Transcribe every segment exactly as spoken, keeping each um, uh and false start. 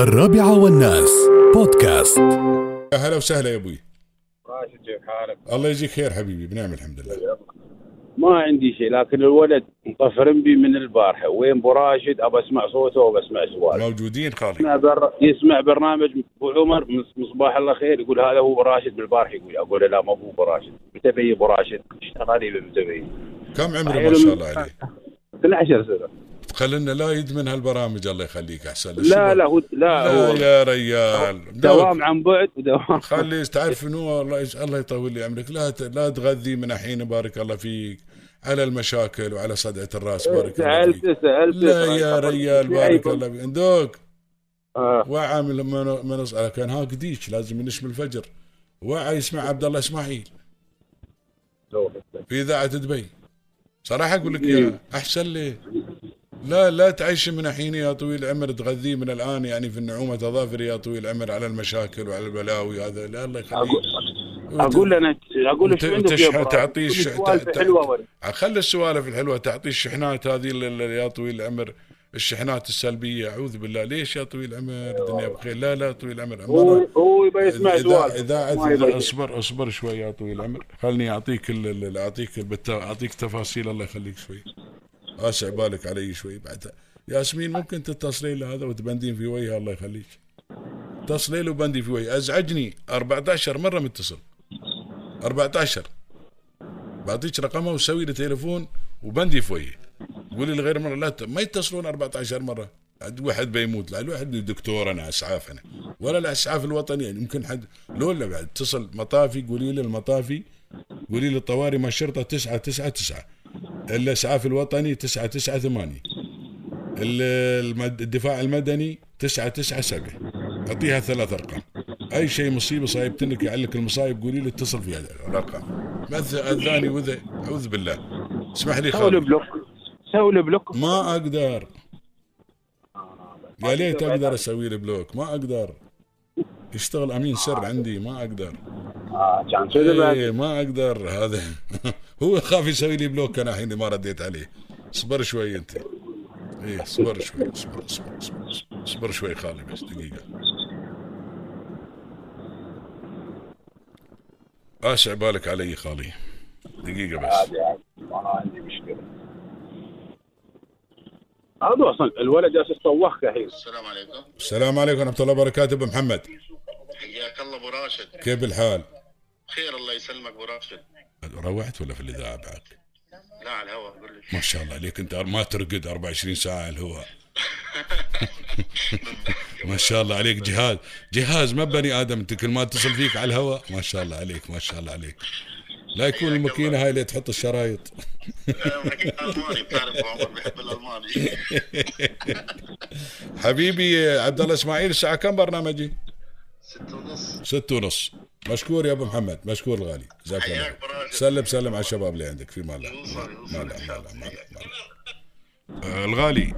الرابعة والناس بودكاست. أهلا وسهلا يا أبوي راشد، كيف حالك؟ الله يجزيك خير حبيبي، بنعم الحمد لله. ما عندي شيء، لكن الولد مطفرن بي من البارحة. وين أبو راشد؟ أبى أسمع صوته وأبى أسمع سؤاله. موجودين خالي بر... يسمع برنامج أبو عمر من صباح الله خير، يقول هذا هو أبو راشد بالبارحة. يقول أقول لا، ما هو أبو راشد، متبي أبو راشد. اشتغالي بالمتبي. كم عمره ما شاء الله عليه؟ اثنا عشر سنة. خلينا لا يدمن هالبرامج، الله يخليك. أحسن لا لا هو لا, لا هو يا ريال دوام عن بعد ودوام. خلي تعرف إنه الله الله يطول لي عمرك. لا لا تغذي من الحين، بارك الله فيك، على المشاكل وعلى صدعة الرأس. بارك سألت الله فيك. سألت لا سألت يا ريال بارك الله فيك عندك. آه. وعى من نص كان هاك ديش لازم نشم الفجر. وعى يسمع عبد الله إسماعيل في إذاعة دبي. صراحة أقول لك يا أحسن لي. لا لا تعيش من الحين يا طويل العمر، تغذيه من الآن يعني في النعومة تظافر يا طويل العمر على المشاكل وعلى البلاوي. هذا لا الله يخليك. أقول أنا أقول إيش عندك يا تعطيش حلوة، خلي السوالف الحلوة. تعطيش شحنات هذه يا طويل العمر، الشحنات السلبية أعوذ بالله. ليش يا طويل العمر؟ الدنيا بخير. لا لا طويل العمر هو هو يبي يسمع سوالف إذاعة. أصبر أصبر شوي يا طويل العمر، خلني أعطيك ال أعطيك أعطيك تفاصيل. الله يخليك شوي واسع بالك علي شوي. بعد ياسمين ممكن تتصلين لهذا وتبندين في وجهه، الله يخليك. اتصلي له وبندي في وجهه، ازعجني أربعة عشر مره متصل. أربعة عشر بعطيك رقمها وسوي له تليفون وبندي في وجهه. قولي لغير مره لا ت... ما يتصلون أربعة عشر مره. عد واحد بيموت، لا الواحد دكتور انا اسعاف انا ولا الاسعاف الوطني يعني. يمكن حد لولا بعد اتصل مطافي، قولي له المطافي، قولي له الطوارئ ما الشرطه تسعة تسعة تسعة، الإسعاف الوطني تسعة تسعة ثمانية، الدفاع المدني تسعة تسعة سبعة. أعطيها ثلاث أرقام. أي شيء مصيبة صايبتنك يعلق المصايب قولي له اتصل في هذا الأرقام. مثل الثاني وذا أعوذ بالله. اسمح لي خالد. سوي بلوك. سوي بلوك. ما أقدر. يا ليت أقدر أسوي له بلوك، ما أقدر. يشتغل أمين سر عندي، ما أقدر. آه كان إيه ما أقدر هذا. هو خاف يسوي لي بلوك أنا الحين ما رديت عليه. صبر شوي أنت. إيه صبر شوي صبر صبر صبر صبر, صبر شوي خالي بس دقيقة. أسع بالك علي خالي دقيقة بس. عادي عادي ما عندي مشكلة. هذا أصلا الولد جالس يصوخ الحين. السلام عليكم. السلام عليكم ورحمة الله وبركاته أبو محمد. حياك الله أبو راشد. كيف الحال؟ خير الله يسلمك أبو راشد. روحت ولا في الإذاعة بعد؟ لا على الهواء. ما شاء الله عليك أنت ما ترقد أربعة وعشرين ساعة على الهواء. ما شاء الله عليك. جهاز جهاز ما بني آدم أنت كل ما اتصل فيك على الهواء. ما شاء الله عليك ما شاء الله عليك. لا يكون الماكينة هاي اللي تحط الشرايط. الماكينة الألماني بتعرف عمر بيحب الألماني. حبيبي عبد الله إسماعيل الساعة كم برنامجي؟ ست ونص. ست ونص. مشكور يا ابو محمد، مشكور الغالي، جزاك الله. سلم سلم على الشباب اللي عندك في ماله. ماله ماله ماله. الغالي.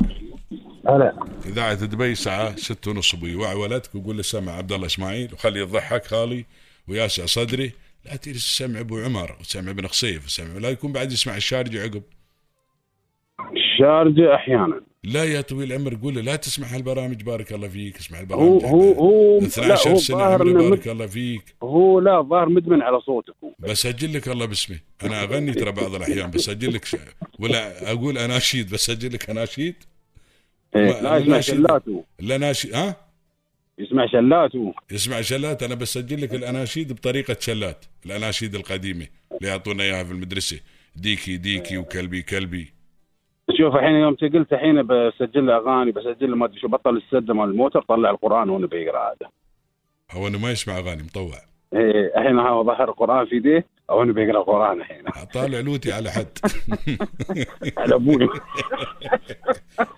هلا. إذاعة دبي الساعة ستة ونص بي. وعي ولدك وقول له سمع عبد الله إسماعيل وخليه يضحك خالي وياسع صدري. لا تجلس تسمع أبو عمر وتسمع ابن خصيف وتسمع لا يكون بعد يسمع الشارقة عقب. الشارقة أحيانا. لا يا طويل العمر قول له لا تسمع هالبرامج بارك الله فيك. اسمع البرامج هو هو هو اثنا عشر سنة عمري بارك الله فيك. هو لا ظاهر مدمن على صوتك. بسجل لك الله باسمي انا اغني ترى بعض الاحيان بسجل لك ولا اقول اناشيد بسجل لك اناشيد. لا يسمع شلاته. لا ناشيد ها يسمع شلاته. يسمع شلات. انا بسجل لك الاناشيد بطريقة شلات، الاناشيد القديمة اللي يعطونا اياها في المدرسة، ديكي ديكي وكلبي كلبي. شوف الحين يوم تقلت الحين بسجل اغاني بسجل ما ادري شو بطل السده مال الموتر طلع القران وانا بيقرا. هذا هو انه ما يسمع اغاني مطوع. ايه الحين هو ظهر القران في يديه او انه بيقرا القران الحين. طالع لوتي على حد على ابوي.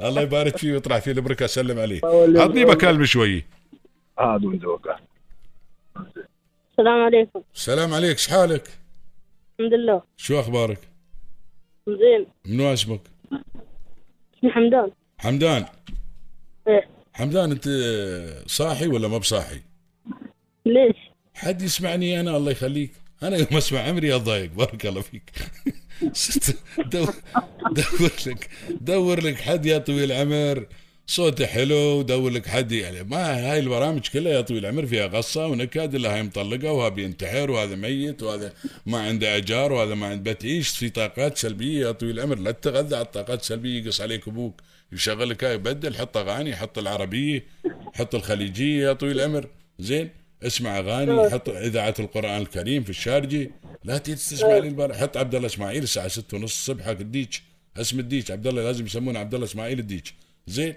الله يبارك فيه ويطرح فيه البركه. سلم عليه عطني بكلمه شوي. اه دون دوكه. السلام عليكم. السلام عليك. ايش حالك؟ الحمد لله. شو اخبارك؟ زين. منو اسمك؟ اسمي حمدان. حمدان. ايه. حمدان انت صاحي ولا ما بصاحي؟ ليش؟ حد يسمعني انا الله يخليك، انا يوم اسمع عمري اضايق بارك الله فيك. دور, دور لك دور لك حد يا طويل العمر صوته حلو ودور لك حد يعني. ما هاي البرامج كلها يا طويل العمر فيها غصه ونكاد، الا هاي مطلقه وهذا بينتحر وهذا ميت وهذا ما عنده اجار وهذا ما عنده بيت يعيش، في طاقات سلبيه يا طويل العمر. لا تتغذى على الطاقات السلبيه، يقص عليك ابوك يشغل لك هاي، بدل حط اغاني، حط العربيه، حط الخليجيه يا طويل العمر، زين اسمع اغاني، حط اذاعه القرآن الكريم في الشارقة، لا تسمع لي البارح، حط عبد الله اسماعيل الساعه ستة ونص الصبح حق الديك، اسم الديك عبد الله، لازم يسمونه عبد الله اسماعيل الديك، زين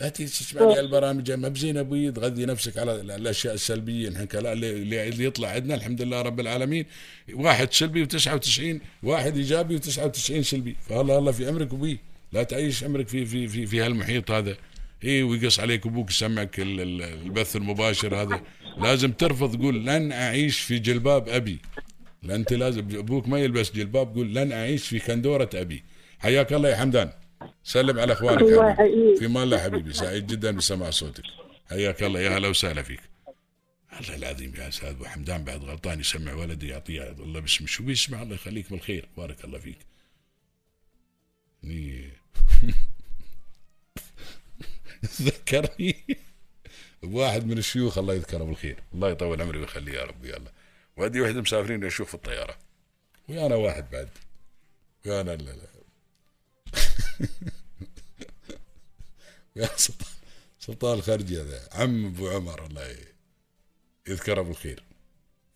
لا تسمع لي البرامج ما بزين ابوي، تغذي نفسك على الاشياء السلبيه. نحن لا اللي يطلع عندنا الحمد لله رب العالمين واحد سلبي وتسعة وتسعين واحد ايجابي وتسعة وتسعين سلبي، فالله الله في عمرك ابوي، لا تعيش عمرك في في في, في هالمحيط هذا. اي ويقص عليك ابوك يسمعك البث المباشر هذا، لازم ترفض، قول لن اعيش في جلباب ابي، لا انت لازم ابوك ما يلبس جلباب، قول لن اعيش في كندوره ابي. حياك الله يا حمدان، سلم على اخوانك حبيبي. في مال الله حبيبي، سعيد جدا بسماع صوتك، حياك الله، يا هلا وسهلا فيك. الله العظيم يا استاذ ابو حمدان بعد غلطان يسمع ولدي يعطيه الله باسم شو بيسمع، الله يخليك بالخير، بارك الله فيك. ذكرني بواحد من الشيوخ الله يذكره بالخير، الله يطول عمري ويخليه يا رب، يلا وادي واحد مسافرين اشوف في الطياره ويانا واحد بعد ويانا لا لا يا سلطان، سلطان الخرجي هذا عم ابو عمر الله يذكره بالخير،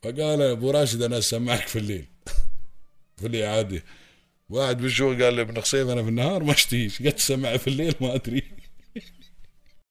فقال ابو راشد انا اسمعك في الليل في الاعاده، واحد بالشغل قال لي ابن خصيب انا في النهار ما اشتيش، قلت سمعه في الليل ما ادري.